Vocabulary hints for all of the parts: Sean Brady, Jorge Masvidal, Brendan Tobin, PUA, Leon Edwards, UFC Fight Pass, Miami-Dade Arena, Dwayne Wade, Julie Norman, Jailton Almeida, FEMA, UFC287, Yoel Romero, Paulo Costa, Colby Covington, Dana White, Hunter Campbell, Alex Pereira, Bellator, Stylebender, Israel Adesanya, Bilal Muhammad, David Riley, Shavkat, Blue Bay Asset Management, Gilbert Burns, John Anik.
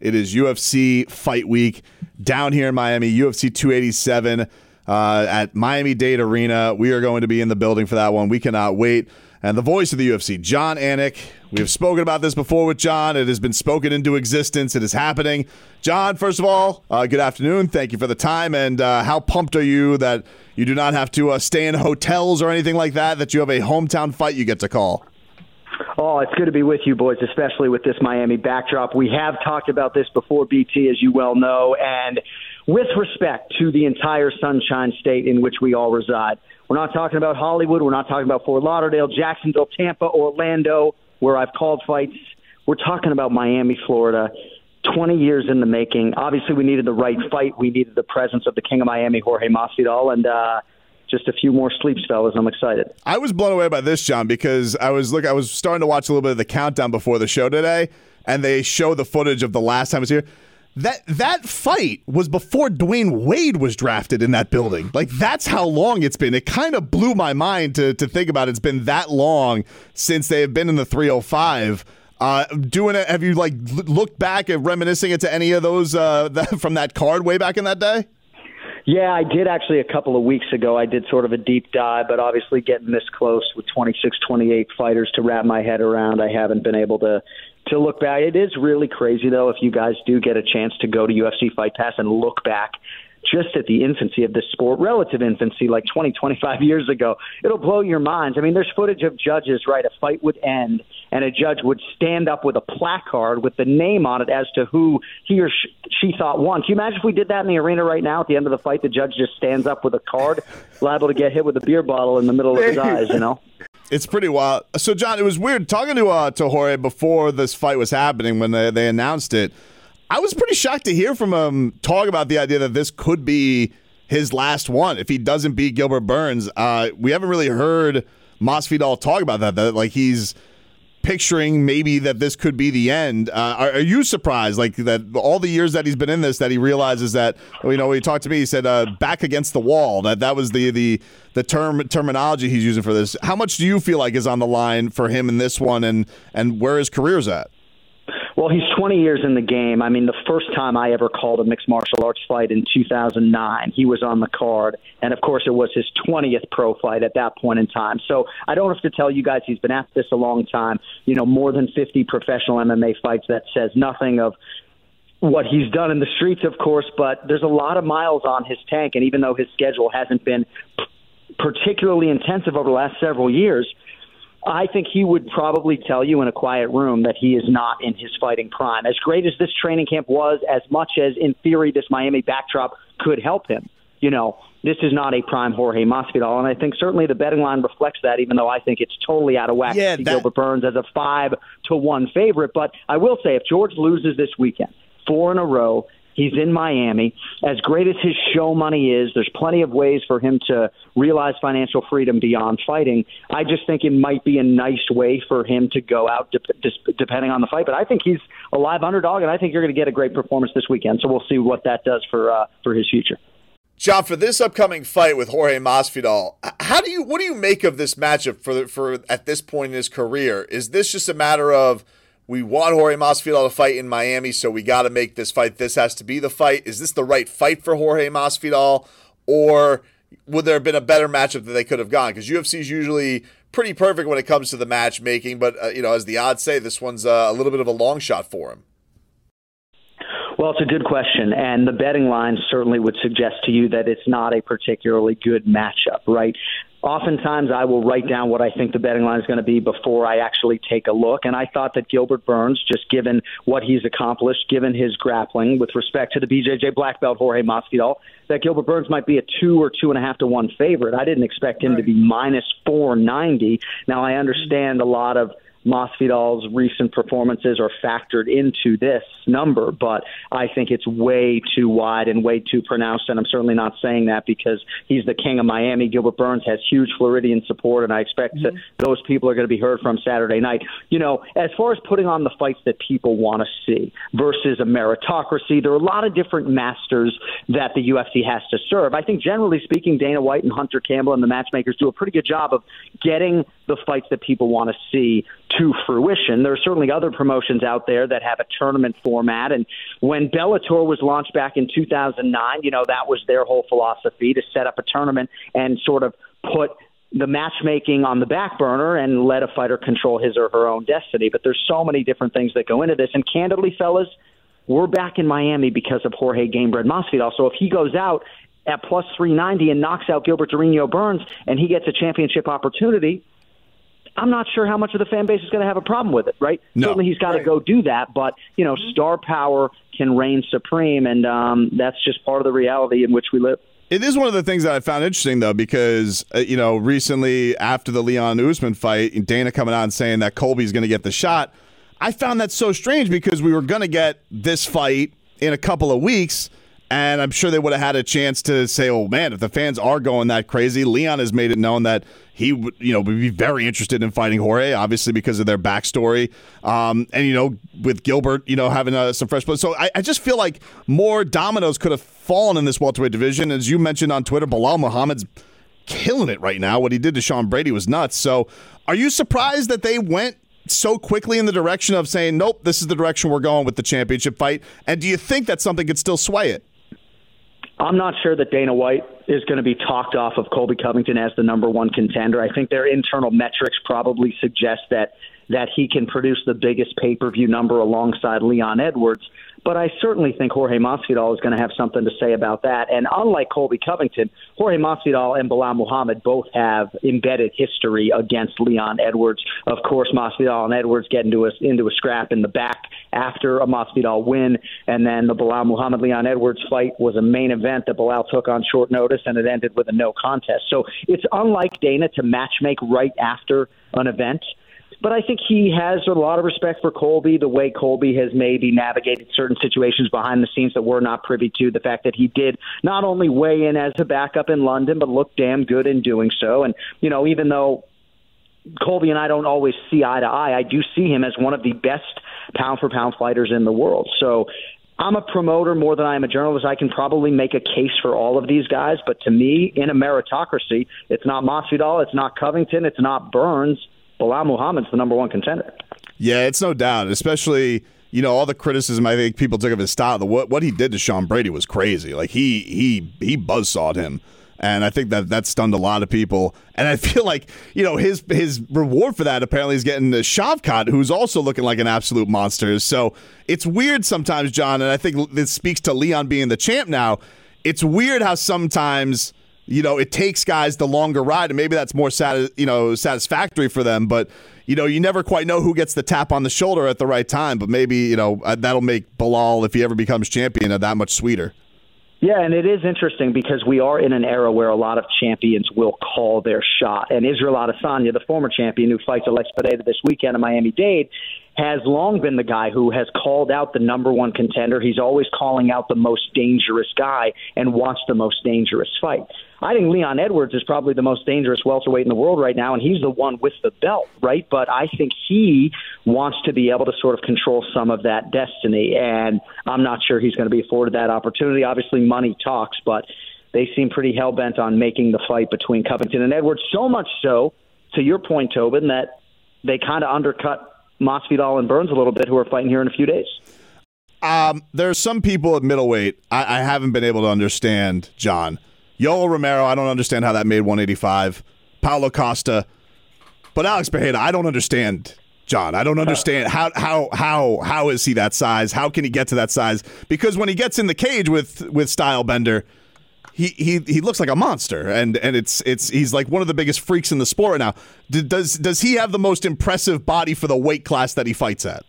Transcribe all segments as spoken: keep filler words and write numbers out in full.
It is U F C Fight Week down here in Miami, U F C two eighty-seven uh, at Miami-Dade Arena. We are going to be in the building for that one. We cannot wait. And the voice of the U F C, John Anik. We have spoken about this before with John. It has been spoken into existence. It is happening. John, first of all, uh, good afternoon. Thank you for the time. And uh, how pumped are you that you do not have to uh, stay in hotels or anything like that, that you have a hometown fight you get to call? Oh, it's good to be with you, boys, especially with this Miami backdrop. We have talked about this before, B T, as you well know, and with respect to the entire Sunshine State in which we all reside. We're not talking about Hollywood. We're not talking about Fort Lauderdale, Jacksonville, Tampa, Orlando, where I've called fights. We're talking about Miami, Florida, twenty years in the making. Obviously, we needed the right fight. We needed the presence of the King of Miami, Jorge Masvidal, and uh just a few more sleeps, fellas. I'm excited. I was blown away by this, John, because I was look. I was starting to watch a little bit of the countdown before the show today, and they show the footage of the last time I was here. That that fight was before Dwayne Wade was drafted in that building. Like, that's how long it's been. It kind of blew my mind to to think about it. It's been that long since they have been in the three oh five. Uh, doing it. Have you like looked back and reminiscing it to any of those uh, from that card way back in that day? Yeah, I did actually a couple of weeks ago. I did sort of a deep dive, but obviously getting this close with twenty-six, twenty-eight fighters to wrap my head around, I haven't been able to to look back. It is really crazy, though, if you guys do get a chance to go to U F C Fight Pass and look back just at the infancy of this sport, relative infancy, like twenty, twenty-five years ago. It'll blow your minds. I mean, there's footage of judges, right? A fight would end, and a judge would stand up with a placard with the name on it as to who he or she thought won. Can you imagine if we did that in the arena right now? At the end of the fight, the judge just stands up with a card, liable to get hit with a beer bottle in the middle of his eyes, you know? It's pretty wild. So, John, it was weird talking to uh, to Jorge before this fight was happening when they, they announced it. I was pretty shocked to hear from him talk about the idea that this could be his last one if he doesn't beat Gilbert Burns. Uh, we haven't really heard Masvidal talk about that, that like he's picturing maybe that this could be the end. Uh, are, are you surprised, like, that all the years that he's been in this, that he realizes that, you know, when he talked to me, he said uh, back against the wall, that that was the the the term terminology he's using for this. How much do you feel like is on the line for him in this one, and and where his career's at? Well, he's twenty years in the game. I mean, the first time I ever called a mixed martial arts fight in two thousand nine, he was on the card. And, of course, it was his twentieth pro fight at that point in time. So I don't have to tell you guys he's been at this a long time. You know, more than fifty professional M M A fights. That says nothing of what he's done in the streets, of course. But there's a lot of miles on his tank. And even though his schedule hasn't been particularly intensive over the last several years, I think he would probably tell you in a quiet room that he is not in his fighting prime. As great as this training camp was, as much as, in theory, this Miami backdrop could help him, you know, this is not a prime Jorge Masvidal. And I think certainly the betting line reflects that, even though I think it's totally out of whack yeah, to that- Gilbert Burns as a five to one favorite. But I will say, if George loses this weekend, four in a row, he's in Miami. As great as his show money is, there's plenty of ways for him to realize financial freedom beyond fighting. I just think it might be a nice way for him to go out, de- depending on the fight. But I think he's a live underdog, and I think you're going to get a great performance this weekend. So we'll see what that does for uh, for his future. John, for this upcoming fight with Jorge Masvidal, how do you what do you make of this matchup for the, for at this point in his career? Is this just a matter of, we want Jorge Masvidal to fight in Miami, so we got to make this fight. This has to be the fight. Is this the right fight for Jorge Masvidal, or would there have been a better matchup that they could have gone? Because U F C is usually pretty perfect when it comes to the matchmaking, but, uh, you know, as the odds say, this one's uh, a little bit of a long shot for him. Well, it's a good question, and the betting lines certainly would suggest to you that it's not a particularly good matchup, right? Oftentimes, I will write down what I think the betting line is going to be before I actually take a look, and I thought that Gilbert Burns, just given what he's accomplished, given his grappling with respect to the B J J black belt Jorge Masvidal, that Gilbert Burns might be a two or two and a half to one favorite. I didn't expect him right. to be minus four ninety. Now, I understand a lot of Masvidal's recent performances are factored into this number, but I think it's way too wide and way too pronounced, and I'm certainly not saying that because he's the king of Miami. Gilbert Burns has huge Floridian support, and I expect mm-hmm. that those people are going to be heard from Saturday night. You know, as far as putting on the fights that people want to see versus a meritocracy, there are a lot of different masters that the U F C has to serve. I think generally speaking, Dana White and Hunter Campbell and the matchmakers do a pretty good job of getting the fights that people want to see to fruition. There are certainly other promotions out there that have a tournament format, and when Bellator was launched back in two thousand nine, you know, that was their whole philosophy, to set up a tournament and sort of put the matchmaking on the back burner and let a fighter control his or her own destiny. But there's so many different things that go into this, and candidly, fellas, we're back in Miami because of Jorge Gamebred Masvidal. So if he goes out at plus three ninety and knocks out Gilbert Durino Burns and he gets a championship opportunity, I'm not sure how much of the fan base is going to have a problem with it, right? No. Certainly he's got right. to go do that, but, you know, star power can reign supreme, and um, that's just part of the reality in which we live. It is one of the things that I found interesting, though, because, uh, you know, recently after the Leon Usman fight, Dana coming out and saying that Colby's going to get the shot, I found that so strange because we were going to get this fight in a couple of weeks, and I'm sure they would have had a chance to say, oh, man, if the fans are going that crazy, Leon has made it known that he would, you know, would be very interested in fighting Jorge, obviously because of their backstory. Um, and, you know, with Gilbert, you know, having uh, some fresh blood. So I, I just feel like more dominoes could have fallen in this welterweight division. As you mentioned on Twitter, Bilal Muhammad's killing it right now. What he did to Sean Brady was nuts. So are you surprised that they went so quickly in the direction of saying, nope, this is the direction we're going with the championship fight? And do you think that something could still sway it? I'm not sure that Dana White is going to be talked off of Colby Covington as the number one contender. I think their internal metrics probably suggest that that he can produce the biggest pay-per-view number alongside Leon Edwards. But I certainly think Jorge Masvidal is going to have something to say about that. And unlike Colby Covington, Jorge Masvidal and Bilal Muhammad both have embedded history against Leon Edwards. Of course, Masvidal and Edwards get into a, into a scrap in the back after a Masvidal win, and then the Bilal Muhammad Leon Edwards fight was a main event that Bilal took on short notice, and it ended with a no contest. So it's unlike Dana to matchmake right after an event. But I think he has a lot of respect for Colby, the way Colby has maybe navigated certain situations behind the scenes that we're not privy to, the fact that he did not only weigh in as a backup in London, but looked damn good in doing so. And, you know, even though Colby and I don't always see eye to eye, I do see him as one of the best pound-for-pound fighters in the world. So I'm a promoter more than I am a journalist. I can probably make a case for all of these guys, but to me, in a meritocracy, it's not Masvidal, it's not Covington, it's not Burns. Bilal Muhammad's the number one contender. Yeah, it's no doubt, especially, you know, all the criticism I think people took of his style. The, what, what he did to Sean Brady was crazy. Like, he he he buzzsawed him. And I think that that stunned a lot of people. And I feel like, you know, his his reward for that apparently is getting the Shavkat, who's also looking like an absolute monster. So it's weird sometimes, John, and I think this speaks to Leon being the champ now. It's weird how sometimes, you know, it takes guys the longer ride, and maybe that's more sati- you know, satisfactory for them. But, you know, you never quite know who gets the tap on the shoulder at the right time. But maybe, you know, that'll make Bilal, if he ever becomes champion, that much sweeter. Yeah, and it is interesting because we are in an era where a lot of champions will call their shot. And Israel Adesanya, the former champion who fights Alex Pereira this weekend in Miami-Dade, has long been the guy who has called out the number one contender. He's always calling out the most dangerous guy and wants the most dangerous fight. I think Leon Edwards is probably the most dangerous welterweight in the world right now, and he's the one with the belt, right? But I think he wants to be able to sort of control some of that destiny, and I'm not sure he's going to be afforded that opportunity. Obviously, money talks, but they seem pretty hell-bent on making the fight between Covington and Edwards, so much so, to your point, Tobin, that they kind of undercut Masvidal and Burns a little bit, who are fighting here in a few days. Um, there are some people at middleweight I, I haven't been able to understand, John. Yoel Romero, I don't understand how that made one eighty-five. Paulo Costa. But Alex Pereira, I don't understand, John. I don't understand how how how how is he that size? How can he get to that size? Because when he gets in the cage with with Stylebender, he he he looks like a monster, and and it's it's he's like one of the biggest freaks in the sport now. Does does he have the most impressive body for the weight class that he fights at?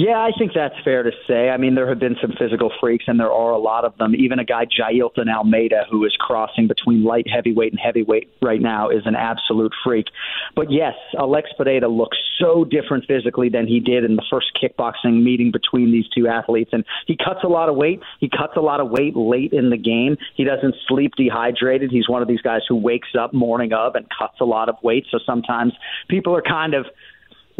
Yeah, I think that's fair to say. I mean, there have been some physical freaks, and there are a lot of them. Even a guy, Jailton Almeida, who is crossing between light heavyweight and heavyweight right now, is an absolute freak. But yes, Alex Pereira looks so different physically than he did in the first kickboxing meeting between these two athletes. And he cuts a lot of weight. He cuts a lot of weight late in the game. He doesn't sleep dehydrated. He's one of these guys who wakes up morning of and cuts a lot of weight. So sometimes people are kind of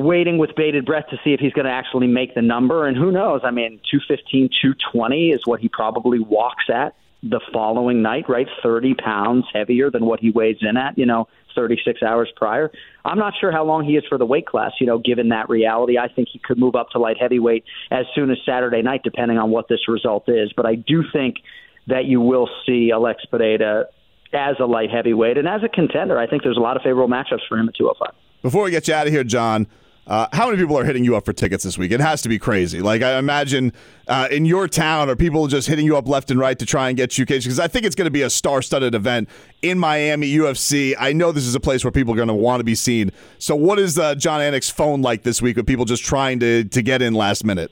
waiting with bated breath to see if he's going to actually make the number. And who knows? I mean, two fifteen, two twenty is what he probably walks at the following night, right? thirty pounds heavier than what he weighs in at, you know, thirty-six hours prior. I'm not sure how long he is for the weight class, you know, given that reality. I think he could move up to light heavyweight as soon as Saturday night, depending on what this result is. But I do think that you will see Alex Pereira as a light heavyweight and as a contender. I think there's a lot of favorable matchups for him at two oh five. Before we get you out of here, John, Uh, how many people are hitting you up for tickets this week? It has to be crazy. Like, I imagine uh, in your town, are people just hitting you up left and right to try and get you cases? Because I think it's going to be a star-studded event in Miami, U F C. I know this is a place where people are going to want to be seen. So what is uh, John Anik's phone like this week with people just trying to, to get in last minute?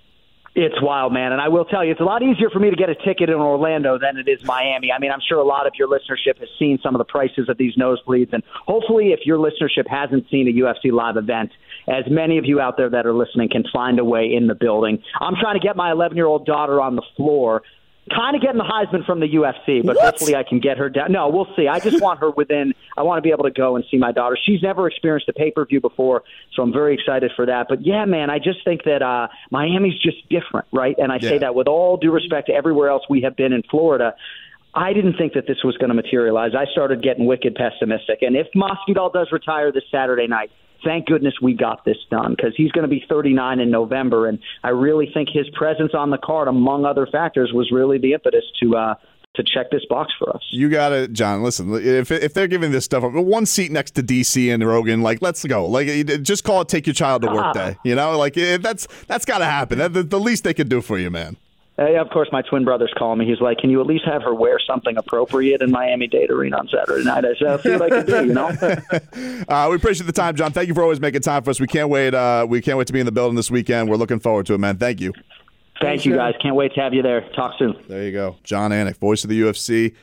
It's wild, man, and I will tell you, it's a lot easier for me to get a ticket in Orlando than it is Miami. I mean, I'm sure a lot of your listenership has seen some of the prices of these nosebleeds, and hopefully if your listenership hasn't seen a U F C live event, as many of you out there that are listening can find a way in the building. I'm trying to get my eleven-year-old daughter on the floor, kind of getting the Heisman from the U F C, but what? Hopefully I can get her down. No, we'll see. I just want her within. I want to be able to go and see my daughter. She's never experienced a pay-per-view before, so I'm very excited for that. But, yeah, man, I just think that uh, Miami's just different, right? And I yeah. say that with all due respect to everywhere else we have been in Florida. I didn't think that this was going to materialize. I started getting wicked pessimistic. And if Masvidal does retire this Saturday night, thank goodness we got this done, because he's going to be thirty-nine in November, and I really think his presence on the card, among other factors, was really the impetus to uh, to check this box for us. You got it, John. Listen, if if they're giving this stuff up, one seat next to D C and Rogan, like, let's go. Like, just call it "Take Your Child to Work" Day. You know, like that's that's got to happen. That's the, the least they could do for you, man. Hey, of course, my twin brother's calling me. He's like, can you at least have her wear something appropriate in Miami-Dade Arena on Saturday night? I said, I'll see what I can do, you know? uh, we appreciate the time, John. Thank you for always making time for us. We can't wait uh, We can't wait to be in the building this weekend. We're looking forward to it, man. Thank you. Thank you, guys. Can't wait to have you there. Talk soon. There you go. John Anik, voice of the U F C,